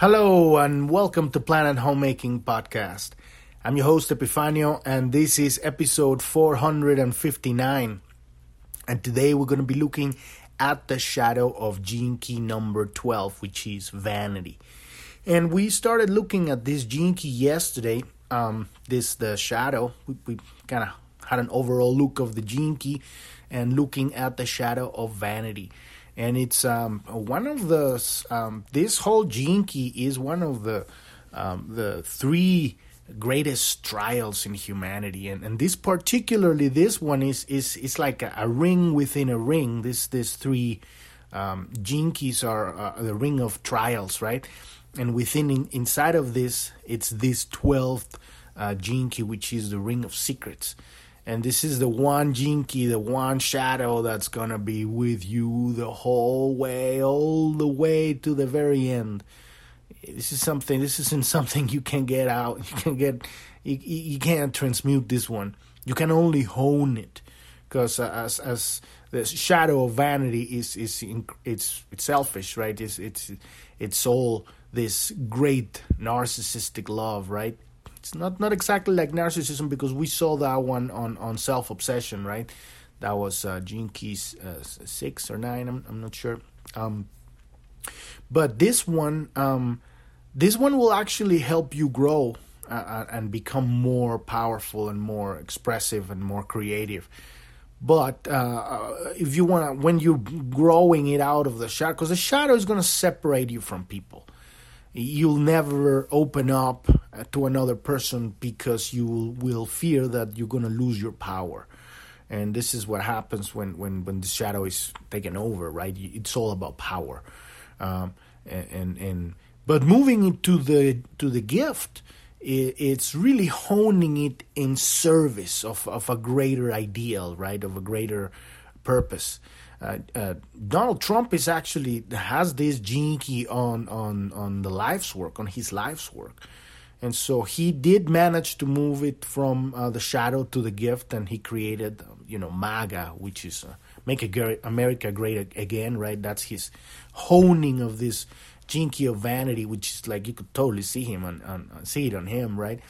Hello and welcome to Planet Homemaking Podcast. I'm your host Epifanio and this is episode 459. And today we're going to be looking at the shadow of gene key number 12, which is vanity. And we started looking at this gene key yesterday, the shadow. We kind of had an overall look of the gene key and looking at the shadow of vanity. And it's one of the, this whole gene key is one of the three greatest trials in humanity. And this particularly, this one is like a ring within a ring. These three gene keys are the ring of trials, right? And inside of this, it's this 12th gene key, which is the ring of secrets. And this is the one gene key, the one shadow that's going to be with you the whole way, all the way to the very end. This isn't something you can get out. You can't transmute this one. You can only hone it. Because as the shadow of vanity it's selfish, right? It's all this great narcissistic love, right? It's not exactly like narcissism because we saw that one on self-obsession, right? That was Gene Keys 6 or 9, I'm not sure. But this one will actually help you grow and become more powerful and more expressive and more creative. But if you want to, when you're growing it out of the shadow, because the shadow is going to separate you from people. You'll never open up to another person because you will fear that you're going to lose your power. And this is what happens when the shadow is taken over, right? It's all about power. But moving into the gift, it's really honing it in service of a greater ideal, right? Of a greater purpose. Donald Trump is actually has this gene key on the life's work, on his life's work, and so he did manage to move it from the shadow to the gift, and he created, MAGA, which is Make America Great Again, right? That's his honing of this gene key of vanity, which is like you could totally see him and see it on him, right?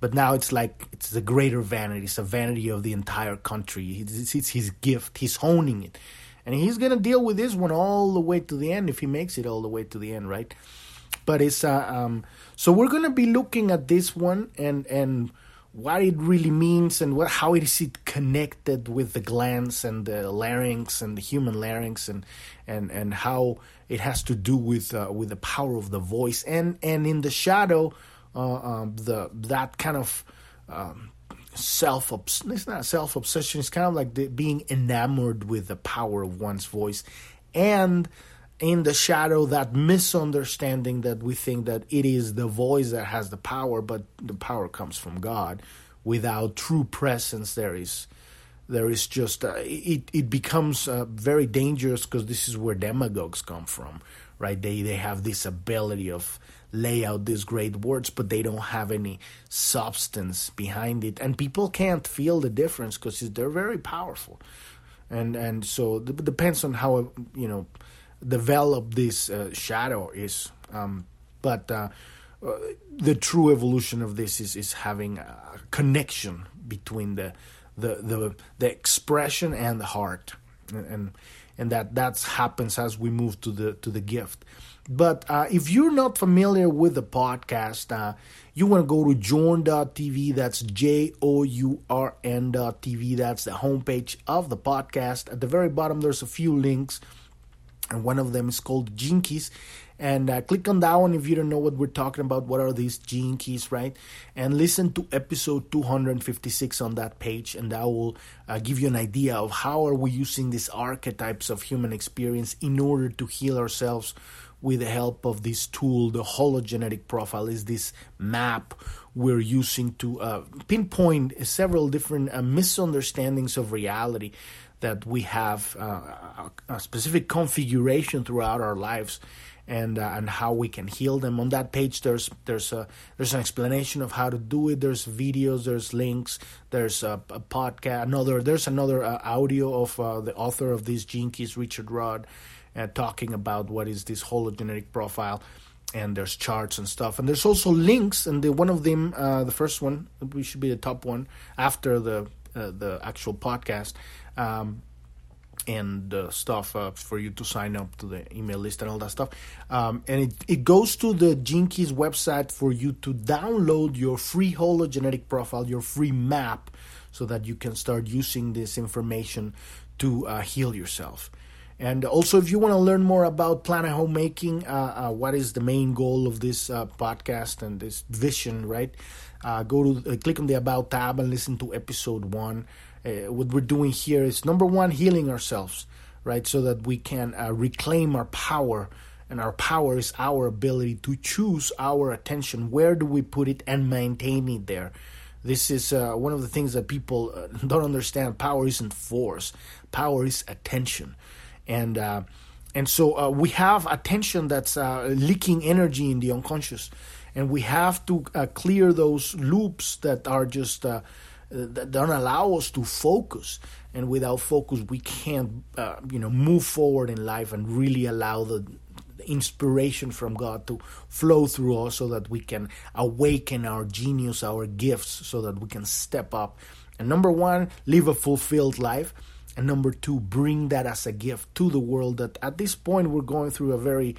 But now it's like it's the greater vanity. It's the vanity of the entire country. It's his gift. He's honing it. And he's going to deal with this one all the way to the end if he makes it all the way to the end, right? But it's so we're going to be looking at this one and what it really means and how is it connected with the glands and the larynx and the human larynx and how it has to do with the power of the voice and in the shadow. That kind of it's not self-obsession, it's kind of like being enamored with the power of one's voice. And in the shadow, that misunderstanding that we think that it is the voice that has the power, but the power comes from God. Without true presence, there is just, it becomes very dangerous because this is where demagogues come from, right? They have this ability of lay out these great words, but they don't have any substance behind it. And people can't feel the difference because they're very powerful. And so it depends on how, develop this shadow is. The true evolution of this is having a connection between the expression and the heart, and that happens as we move to the gift. But if you're not familiar with the podcast, you want to go to journ.tv. That's journ.tv. That's the homepage of the podcast. At the very bottom, there's a few links, and one of them is called Gene Keys. And click on that one if you don't know what we're talking about. What are these gene keys, right? And listen to episode 256 on that page, and that will give you an idea of how are we using these archetypes of human experience in order to heal ourselves with the help of this tool. The hologenetic profile is this map we're using to pinpoint several different misunderstandings of reality that we have a specific configuration throughout our lives. And how we can heal them. On that page, there's an explanation of how to do it. There's videos, there's links, there's a podcast. There's another audio of the author of these Gene Keys, Richard Rodd, talking about what is this hologenetic profile. and there's charts and stuff. And there's also links, and one of them, the first one, we should be the top one after the actual podcast, and stuff for you to sign up to the email list and all that stuff. And it goes to the Gene Keys website for you to download your free hologenetic profile, your free map, so that you can start using this information to heal yourself. And also, if you want to learn more about Planet Homemaking, what is the main goal of this podcast and this vision, right? Click on the About tab and listen to episode 1. What we're doing here is, number one, healing ourselves, right? So that we can reclaim our power. And our power is our ability to choose our attention. Where do we put it and maintain it there? This is one of the things that people don't understand. Power isn't force. Power is attention. And so we have attention that's leaking energy in the unconscious. And we have to clear those loops that are just... that don't allow us to focus, and without focus we can't move forward in life and really allow the inspiration from God to flow through us, so that we can awaken our genius, our gifts, so that we can step up and, number one, live a fulfilled life, and number two, bring that as a gift to the world. That at this point we're going through a very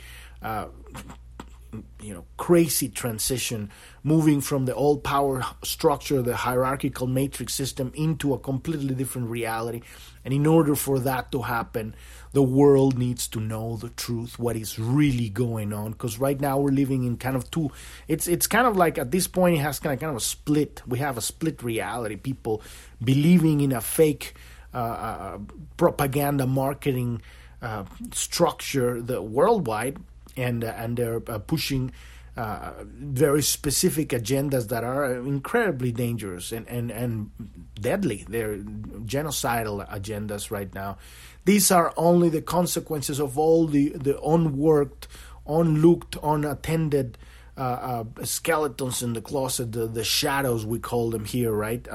crazy transition, moving from the old power structure, the hierarchical matrix system, into a completely different reality. And in order for that to happen, the world needs to know the truth, what is really going on. Because right now we're living in kind of two, it's kind of like, at this point it has kind of a split. We have a split reality, people believing in a fake propaganda marketing structure worldwide, and they're pushing very specific agendas that are incredibly dangerous and deadly. They're genocidal agendas right now. These are only the consequences of all the unworked, unlooked, unattended skeletons in the closet, the shadows we call them here, right?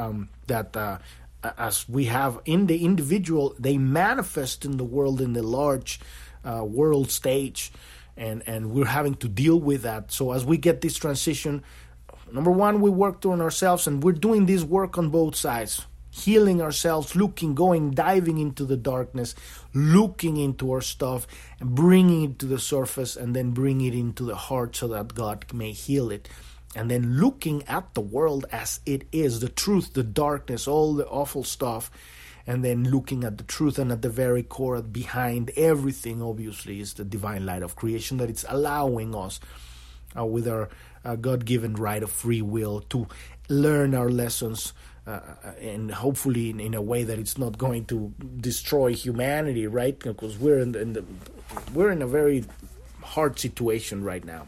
As we have in the individual, they manifest in the world, in the large world stage. And we're having to deal with that. So as we get this transition, number one, we work on ourselves, and we're doing this work on both sides. Healing ourselves, looking, going, diving into the darkness, looking into our stuff, and bringing it to the surface, and then bring it into the heart so that God may heal it. And then looking at the world as it is, the truth, the darkness, all the awful stuff. And then looking at the truth, and at the very core, behind everything, obviously, is the divine light of creation, that it's allowing us with our God-given right of free will to learn our lessons, and hopefully in a way that it's not going to destroy humanity, right? Because we're in a very hard situation right now.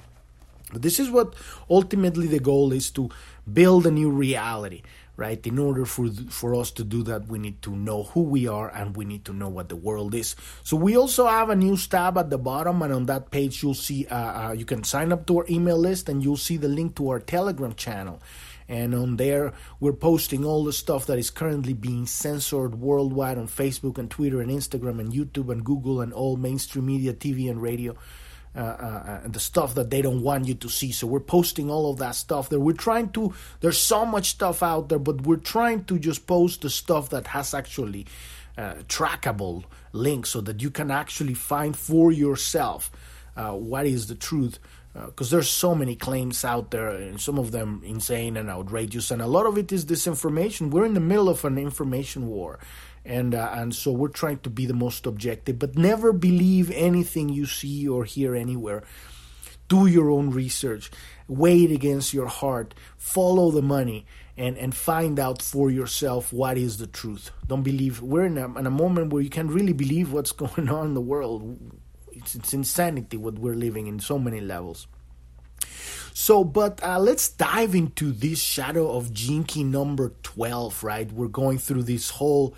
But this is what ultimately the goal is, to build a new reality. Right? In order for us to do that, we need to know who we are, and we need to know what the world is. So we also have a news tab at the bottom, and on that page you'll see you can sign up to our email list, and you'll see the link to our Telegram channel. And on there we're posting all the stuff that is currently being censored worldwide on Facebook and Twitter and Instagram and YouTube and Google and all mainstream media, TV and radio. And the stuff that they don't want you to see. So we're posting all of that stuff there. There's so much stuff out there, but we're trying to just post the stuff that has actually trackable links, so that you can actually find for yourself what is the truth. Because there's so many claims out there, and some of them insane and outrageous, and a lot of it is disinformation. We're in the middle of an information war, and so we're trying to be the most objective. But never believe anything you see or hear anywhere. Do your own research. Weigh it against your heart. Follow the money, and find out for yourself what is the truth. Don't believe. We're in a moment where you can't really believe what's going on in the world. It's insanity what we're living in, so many levels. So, but let's dive into this shadow of Gene Key number 12, right? We're going through this whole,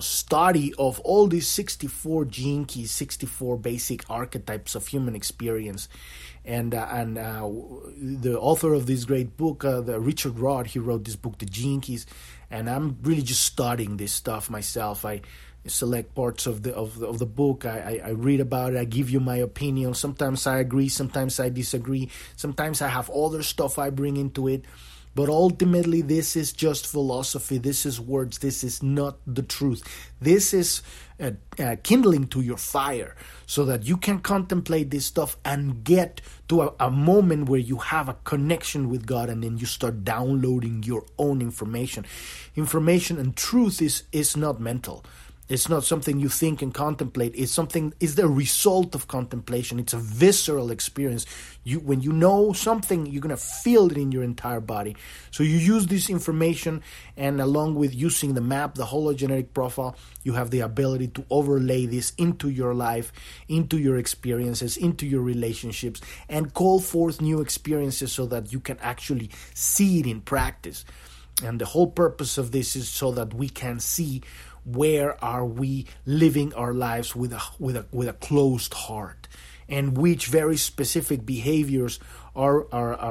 study of all these 64 Gene Keys, 64 basic archetypes of human experience. And the author of this great book, Richard Rodd, he wrote this book, The Gene Keys. And I'm really just studying this stuff myself. I select parts of the book. I read about it. I give you my opinion. Sometimes I agree. Sometimes I disagree. Sometimes I have other stuff I bring into it. But ultimately, this is just philosophy. This is words. This is not the truth. This is kindling to your fire so that you can contemplate this stuff and get to a moment where you have a connection with God, and then you start downloading your own information. Information and truth is not mental. It's not something you think and contemplate. It's the result of contemplation. It's a visceral experience. When you know something, you're going to feel it in your entire body. So you use this information, and along with using the map, the hologenetic profile, you have the ability to overlay this into your life, into your experiences, into your relationships, and call forth new experiences so that you can actually see it in practice. And the whole purpose of this is so that we can see where are we living our lives with a closed heart, and which very specific behaviors are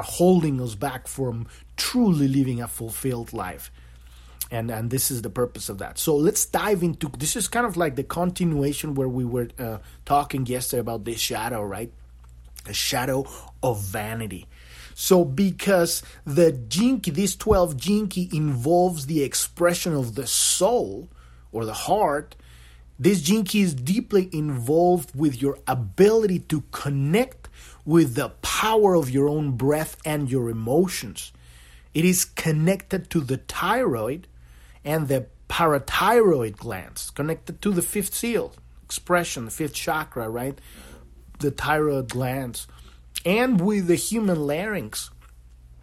holding us back from truly living a fulfilled life. And this is the purpose of that. So let's dive into, this is kind of like the continuation where we were talking yesterday about this shadow, right? A shadow of vanity. So because the gene key, this 12 gene key involves the expression of the soul or the heart, this gene key is deeply involved with your ability to connect with the power of your own breath and your emotions. It is connected to the thyroid and the parathyroid glands, connected to the fifth seal expression, the fifth chakra, right? The thyroid glands. And with the human larynx,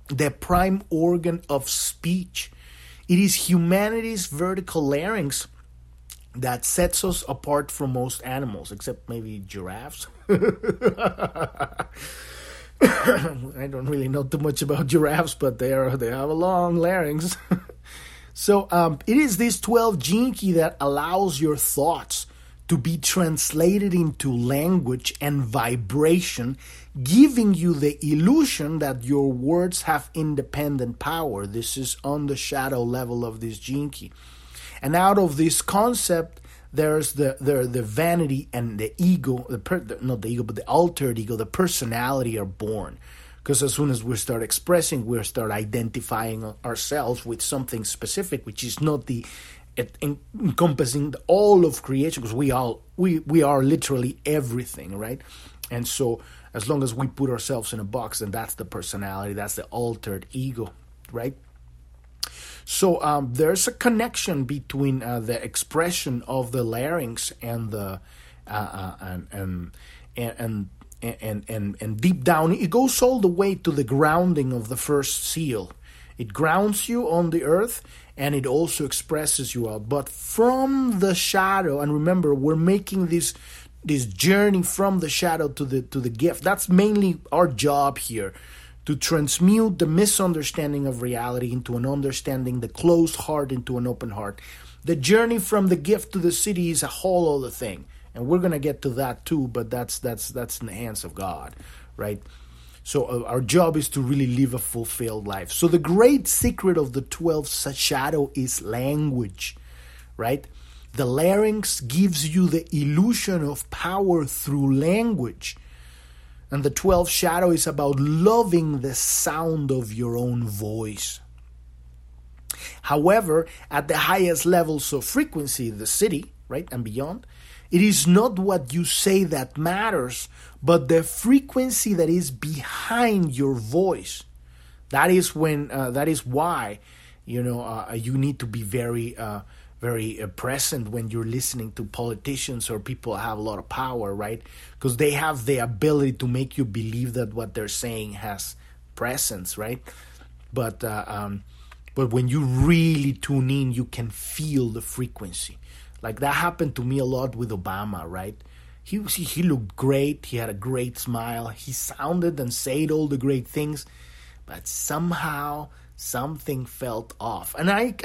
the prime organ of speech. It is humanity's vertical larynx that sets us apart from most animals, except maybe giraffes. I don't really know too much about giraffes, but they have a long larynx. So it is this 12 gene key that allows your thoughts to be translated into language and vibration, giving you the illusion that your words have independent power. This is on the shadow level of this gene key. And out of this concept, there's the vanity and the ego, the altered ego, the personality are born. Because as soon as we start expressing, we start identifying ourselves with something specific, which is not the encompassing all of creation, because we are literally everything, right? And so as long as we put ourselves in a box, and that's the personality, that's the altered ego, right? So there's a connection between the expression of the larynx and the and deep down, it goes all the way to the grounding of the first seal. It grounds you on the earth, and it also expresses you out. But from the shadow, and remember, we're making this journey from the shadow to the gift. That's mainly our job here, to transmute the misunderstanding of reality into an understanding, the closed heart into an open heart. The journey from the gift to the city is a whole other thing, and we're gonna get to that too. But that's in the hands of God, right? So our job is to really live a fulfilled life. So the great secret of the 12th shadow is language, right? The larynx gives you the illusion of power through language. And the 12th shadow is about loving the sound of your own voice. However, at the highest levels of frequency, the city, right, and beyond, it is not what you say that matters, but the frequency that is behind your voice. That is when. That is why, you need to be very, very present when you're listening to politicians or people who have a lot of power, right? Because they have the ability to make you believe that what they're saying has presence, right? But when you really tune in, you can feel the frequency. Like that happened to me a lot with Obama, right? He looked great. He had a great smile. He sounded and said all the great things, but somehow something felt off. And at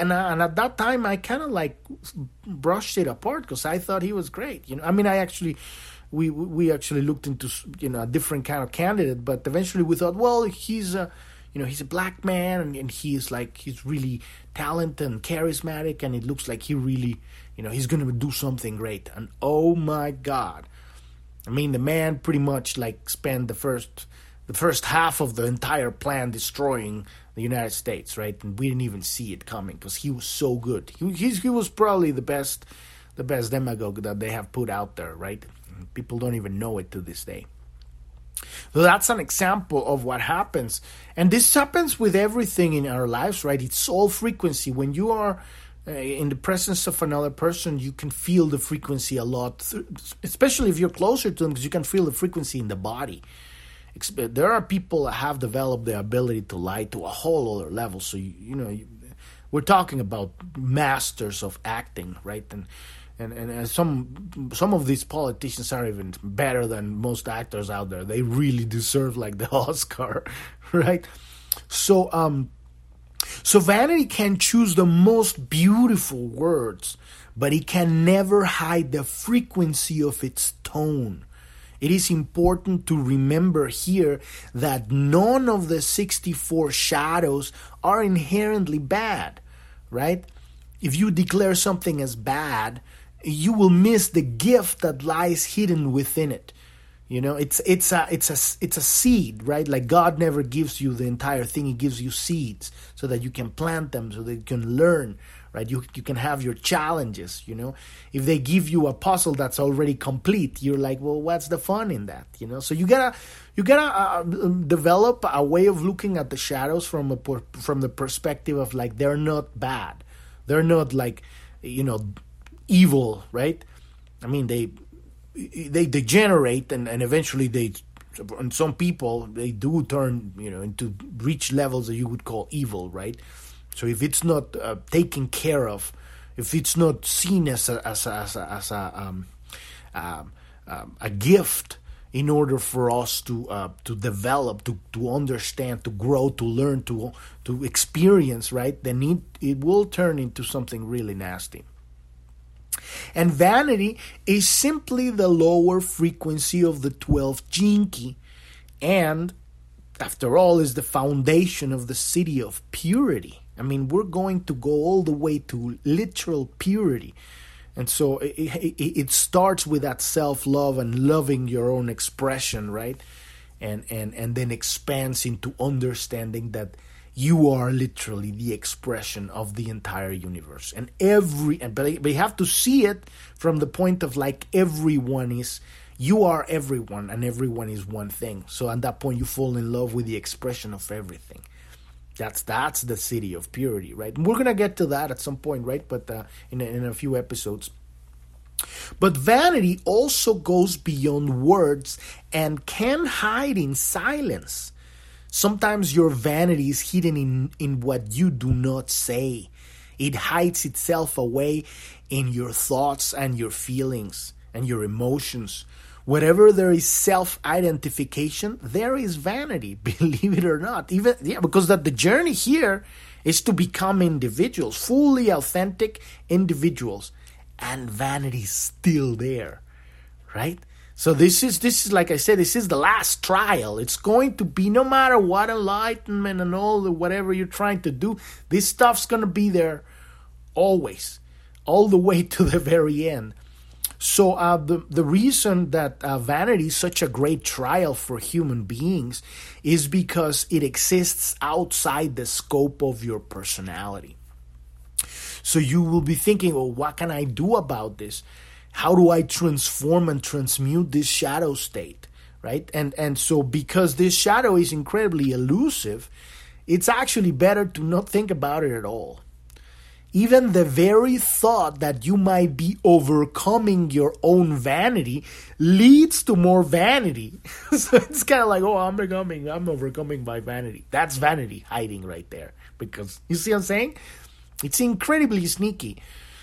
that time I kind of like brushed it apart because I thought he was great. We actually looked into a different kind of candidate, but eventually we thought, well, he's you know, he's a black man and he's like, he's really talented and charismatic, and it looks like he really, you know, he's going to do something great. And oh my God, I mean, the man pretty much like spent the first half of the entire plan destroying the United States, right? And we didn't even see it coming because he was so good. He was probably the best demagogue that they have put out there, right? And people don't even know it to this day. So that's an example of what happens. And this happens with everything in our lives, right? It's all frequency. When you are in the presence of another person, you can feel the frequency a lot, especially if you're closer to them, because you can feel the frequency in the body. There are people that have developed the ability to lie to a whole other level. So, we're talking about masters of acting, right? And some of these politicians are even better than most actors out there. They really deserve like the Oscar, right? So vanity can choose the most beautiful words, but it can never hide the frequency of its tone. It is important to remember here that none of the 64 shadows are inherently bad, right? If you declare something as bad, you will miss the gift that lies hidden within it. You know, it's a seed, right? Like God never gives you the entire thing; He gives you seeds so that you can plant them, so that you can learn, right? You can have your challenges. You know, if they give you a puzzle that's already complete, you're like, well, what's the fun in that? You know, so you gotta develop a way of looking at the shadows from the perspective of like they're not bad, they're not like, you know, evil, right? I mean, they degenerate and eventually and some people, they do turn, you know, into reach levels that you would call evil, right? So if it's not taken care of, if it's not seen as a gift in order for us to develop, to understand, to grow, to learn, to experience, right? Then it will turn into something really nasty. And vanity is simply the lower frequency of the 12th gene key, and after all, is the foundation of the city of purity. I mean, we're going to go all the way to literal purity, and so it starts with that self-love and loving your own expression, right? And then expands into understanding that you are literally the expression of the entire universe, but we have to see it from the point of like you are everyone, and everyone is one thing. So at that point, you fall in love with the expression of everything. That's the city of purity, right? And we're gonna get to that at some point, right? But in a few episodes. But vanity also goes beyond words and can hide in silence. Sometimes your vanity is hidden in what you do not say. It hides itself away in your thoughts and your feelings and your emotions. Wherever there is self-identification, there is vanity, believe it or not. Because that the journey here is to become individuals, fully authentic individuals. And vanity is still there, right? So this is like I said, this is the last trial. It's going to be, no matter what enlightenment and all the whatever you're trying to do, this stuff's going to be there always, all the way to the very end. So the reason that vanity is such a great trial for human beings is because it exists outside the scope of your personality. So you will be thinking, well, what can I do about this? How do I transform and transmute this shadow state, right? And so because this shadow is incredibly elusive, it's actually better to not think about it at all. Even the very thought that you might be overcoming your own vanity leads to more vanity. So it's kind of like, oh, I'm overcoming my vanity. That's vanity hiding right there. Because, you see what I'm saying? It's incredibly sneaky.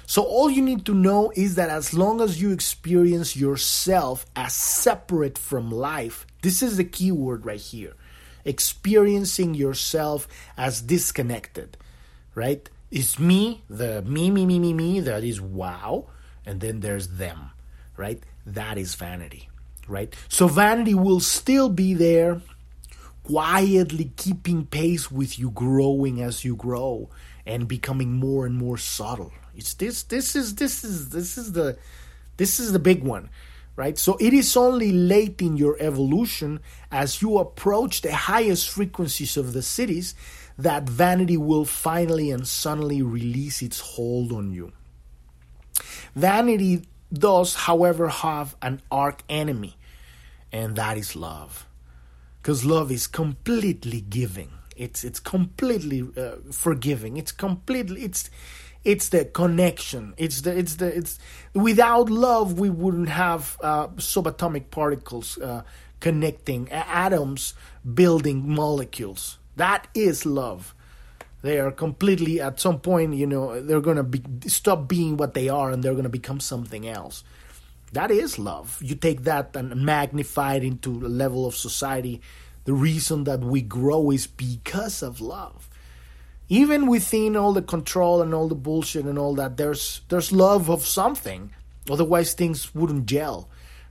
So all you need to know is that as long as you experience yourself as separate from life, this is the key word right here, experiencing yourself as disconnected, right? It's me, the me, that is wow, and then there's them, right? That is vanity, right? So vanity will still be there quietly keeping pace with you, growing as you grow and becoming more and more subtle. It's this is the big one, right? So it is only late in your evolution as you approach the highest frequencies of the cities that vanity will finally and suddenly release its hold on you. Vanity does, however, have an arch enemy, and that is love. Because love is completely giving. It's completely forgiving. It's completely it's the connection. It's without love we wouldn't have subatomic particles connecting, atoms building molecules. That is love. They are completely, at some point, you know, they're going to stop being what they are and they're going to become something else. That is love. You take that and magnify it into the level of society. The reason that we grow is because of love. Even within all the control and all the bullshit and all that, there's love of something. Otherwise, things wouldn't gel,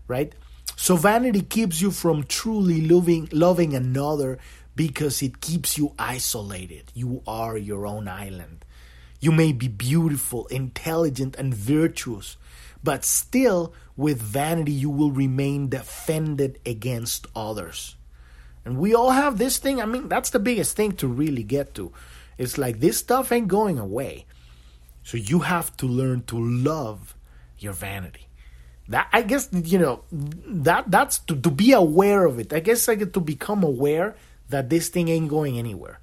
right? So vanity keeps you from truly loving another, because it keeps you isolated. You are your own island. You may be beautiful, intelligent, and virtuous, but still, with vanity, you will remain defended against others. And we all have this thing. I mean, that's the biggest thing to really get to. It's like this stuff ain't going away. So you have to learn to love your vanity. That, I guess, you know, that's to be aware of it. I guess I get to become aware that this thing ain't going anywhere.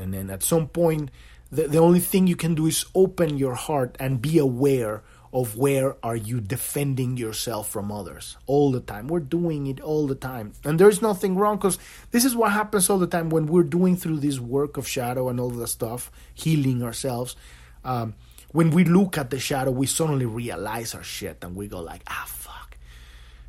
And then at some point, the only thing you can do is open your heart and be aware of where are you defending yourself from others all the time. We're doing it all the time. And there's nothing wrong, because this is what happens all the time when we're doing through this work of shadow and all that stuff, healing ourselves. When we look at the shadow, we suddenly realize our shit and we go like, fuck.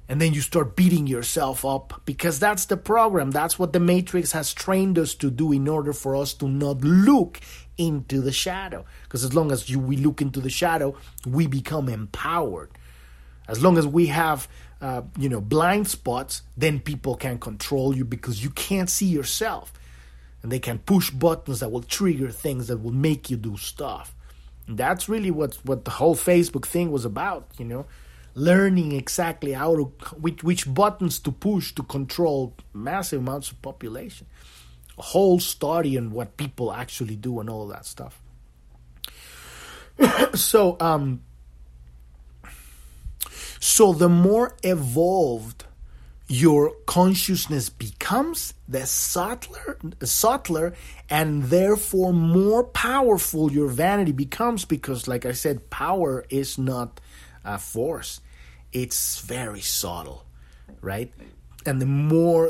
And then you start beating yourself up because that's the program. That's what the Matrix has trained us to do in order for us to not look into the shadow. Because as long as we look into the shadow, we become empowered. As long as we have, blind spots, then people can control you because you can't see yourself. And they can push buttons that will trigger things that will make you do stuff. And that's really what the whole Facebook thing was about, you know. Learning exactly how to which buttons to push to control massive amounts of population. A whole study on what people actually do and all that stuff. So the more evolved your consciousness becomes, the subtler, and therefore more powerful your vanity becomes. Because, like I said, power is not force. It's very subtle, right? And the more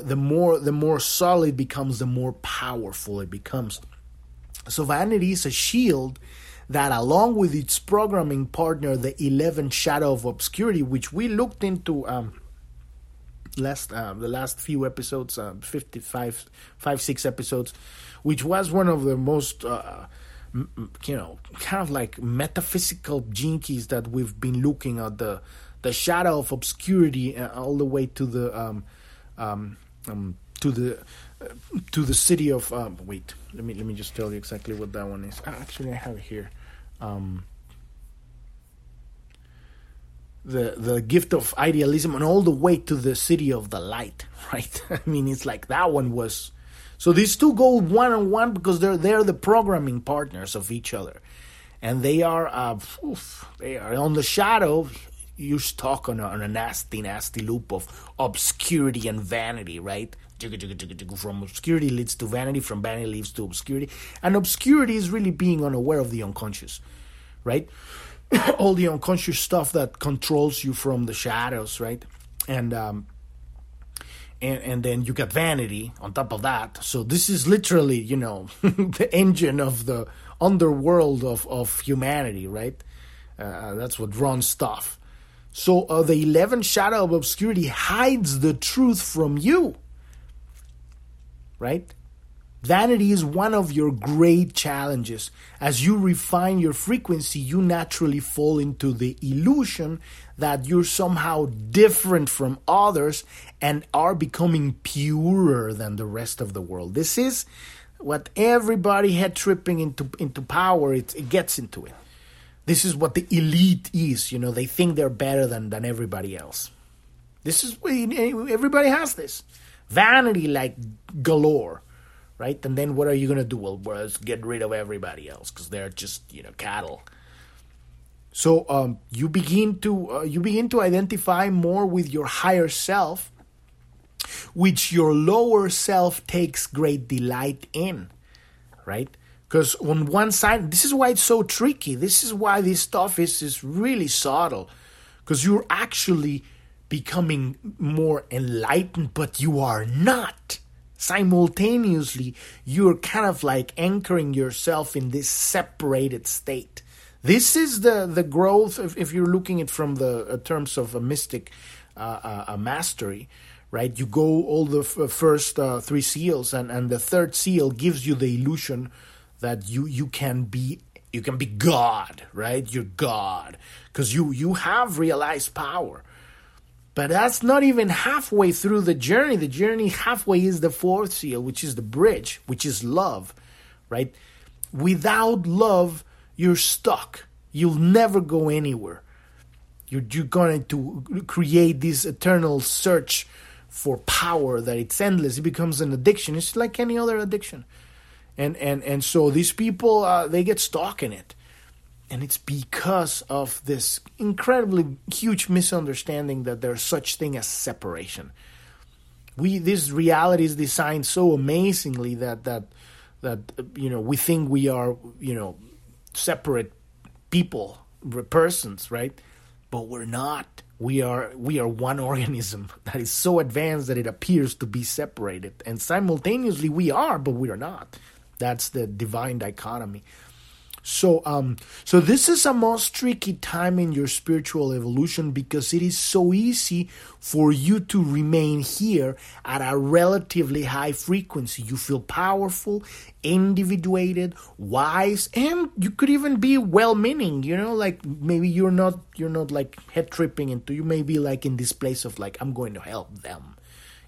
solid it becomes, the more powerful it becomes. So vanity is a shield that, along with its programming partner, the 11th shadow of obscurity, which we looked into the last few episodes, 5, 6 episodes, which was one of the most kind of like metaphysical Gene Keys that we've been looking at, the shadow of obscurity all the way to the city of wait, let me just tell you exactly what that one is. Actually, I have it here. The gift of idealism and all the way to the city of the light, right? I mean, it's like that one was. So these two go one-on-one because they're the programming partners of each other. And they are on the shadow. You're stuck on a nasty loop of obscurity and vanity, right? From obscurity leads to vanity, from vanity leads to obscurity. And obscurity is really being unaware of the unconscious, right? All the unconscious stuff that controls you from the shadows, right? And then you got vanity on top of that. So this is literally, you know, the engine of the underworld of humanity, right? That's what runs stuff. So the 11th shadow of obscurity hides the truth from you, right? Vanity is one of your great challenges. As you refine your frequency, you naturally fall into the illusion that you're somehow different from others and are becoming purer than the rest of the world. This is what everybody head-tripping into power, it gets into it. This is what the elite is. You know, they think they're better than everybody else. This is what everybody has this. Vanity like galore. Right? And then what are you going to do? Well, let's get rid of everybody else because they're just, cattle. So you begin to identify more with your higher self, which your lower self takes great delight in, right? Because on one side, this is why it's so tricky. This is why this stuff is really subtle, because you're actually becoming more enlightened, but you are not. Simultaneously, you're kind of like anchoring yourself in this separated state. This is the growth, if you're looking at from the terms of a mystic mastery, right? You go all the first three seals, and the third seal gives you the illusion that you can be God, right? You're God, because you have realized power. But that's not even halfway through the journey. The journey halfway is the fourth seal, which is the bridge, which is love, right? Without love, you're stuck. You'll never go anywhere. You're going to create this eternal search for power that it's endless. It becomes an addiction. It's like any other addiction. And so these people, they get stuck in it. And it's because of this incredibly huge misunderstanding that there's such thing as separation. This reality is designed so amazingly that we think we are separate people, persons, right? But we're not. We are one organism that is so advanced that it appears to be separated, and simultaneously we are, but we are not. That's the divine dichotomy. So this is a most tricky time in your spiritual evolution because it is so easy for you to remain here at a relatively high frequency. You feel powerful, individuated, wise, and you could even be well-meaning, like maybe you're not like head tripping into, you may be like in this place of like, I'm going to help them,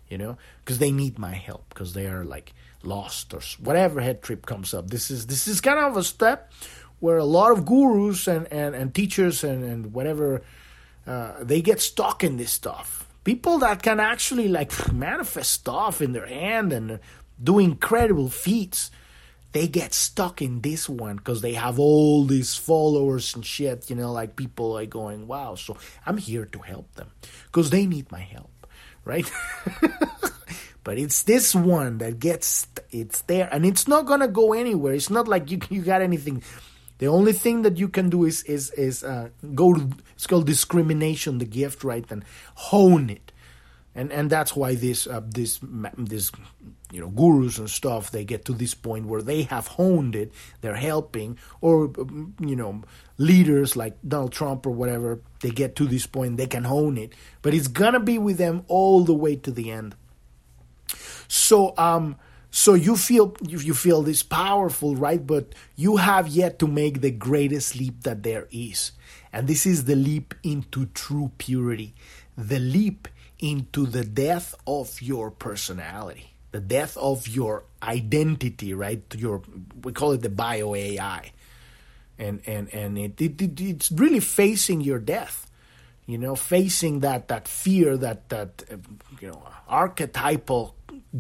because they need my help, because they are like lost or whatever head trip comes up. This is kind of a step where a lot of gurus and teachers and whatever, they get stuck in this stuff. People that can actually like manifest stuff in their hand and do incredible feats, they get stuck in this one because they have all these followers and shit, like people are going, wow, so I'm here to help them because they need my help, right? But it's this one that gets, it's there. And it's not going to go anywhere. It's not like you got anything. The only thing that you can do is go to, it's called discrimination, the gift, right? And hone it. And that's why this gurus and stuff, they get to this point where they have honed it. They're helping, or, leaders like Donald Trump or whatever, they get to this point, they can hone it. But it's going to be with them all the way to the end. So you feel this powerful, right? But you have yet to make the greatest leap that there is. And this is the leap into true purity, the leap into the death of your personality, the death of your identity, right? We call it the bio AI. And it's really facing your death. Facing that fear, that archetypal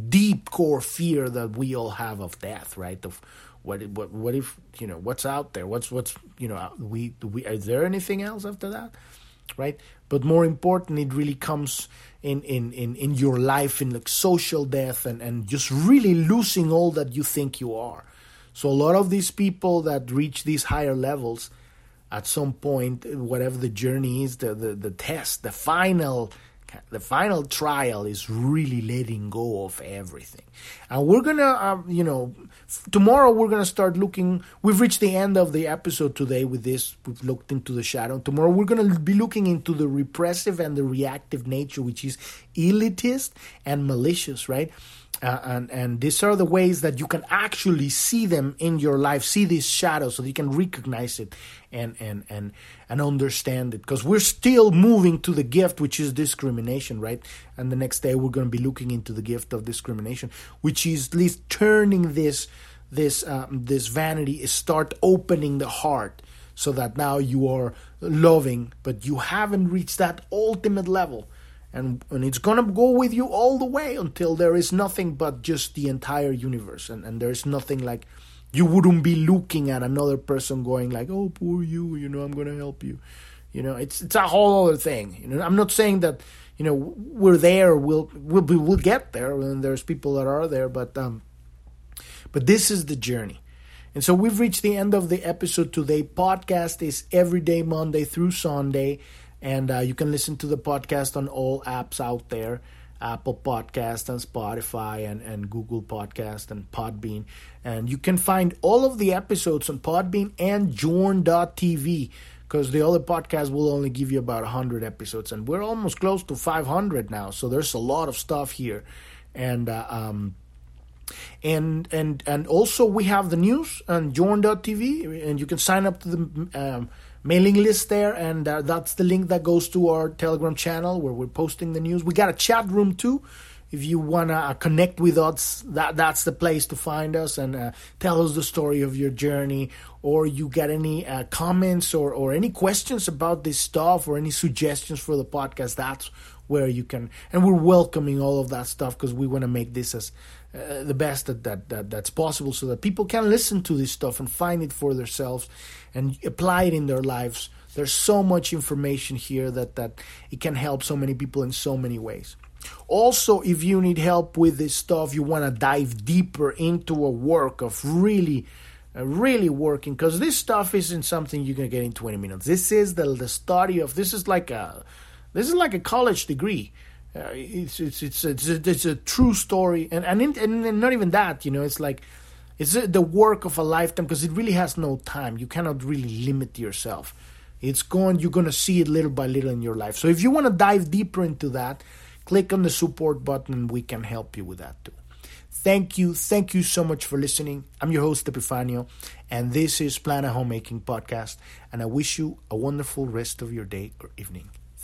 deep core fear that we all have of death, right? Of what if what's out there? What's we is there anything else after that, right? But more important, it really comes in your life in like social death and just really losing all that you think you are. So a lot of these people that reach these higher levels, at some point, whatever the journey is, the test, the final trial is really letting go of everything. And we're going to, tomorrow we're going to start looking. We've reached the end of the episode today with this. We've looked into the shadow. Tomorrow we're going to be looking into the repressive and the reactive nature, which is elitist and malicious, right? And these are the ways that you can actually see them in your life, see these shadows so that you can recognize it and understand it. Because we're still moving to the gift, which is discrimination, right? And the next day we're going to be looking into the gift of discrimination, which is at least turning this vanity, start opening the heart so that now you are loving, but you haven't reached that ultimate level. And it's going to go with you all the way until there is nothing but just the entire universe. And there is nothing like, you wouldn't be looking at another person going like, oh, poor you, you know, I'm going to help you. You know, it's a whole other thing. You know, I'm not saying that, you know, we're there, we'll get there. And there's people that are there, but this is the journey. And so we've reached the end of the episode today. Podcast is every day, Monday through Sunday. And you can listen to the podcast on all apps out there, Apple Podcast and Spotify and Google Podcast and Podbean. And you can find all of the episodes on Podbean and journ.tv, because the other podcast will only give you about 100 episodes. And we're almost close to 500 now, so there's a lot of stuff here. And also we have the news on journ.tv, and you can sign up to the mailing list there, and that's the link that goes to our Telegram channel where we're posting the news. We got a chat room too. If you want to connect with us, that's the place to find us and tell us the story of your journey, or you got any comments or any questions about this stuff or any suggestions for the podcast. That's where you can, and we're welcoming all of that stuff because we want to make this as the best that's possible so that people can listen to this stuff and find it for themselves and apply it in their lives. There's so much information here that it can help so many people in so many ways. Also, if you need help with this stuff, you want to dive deeper into a work of really working, because this stuff isn't something you can get in 20 minutes. This is the study of, this is like a college degree. It's a true story, and not even that, you know. It's like the work of a lifetime, because it really has no time. You cannot really limit yourself. You're going to see it little by little in your life. So if you want to dive deeper into that, click on the support button and we can help you with that too. Thank you so much for listening. I'm your host, Epifanio, and this is Planet Homemaking Podcast, and I wish you a wonderful rest of your day or evening.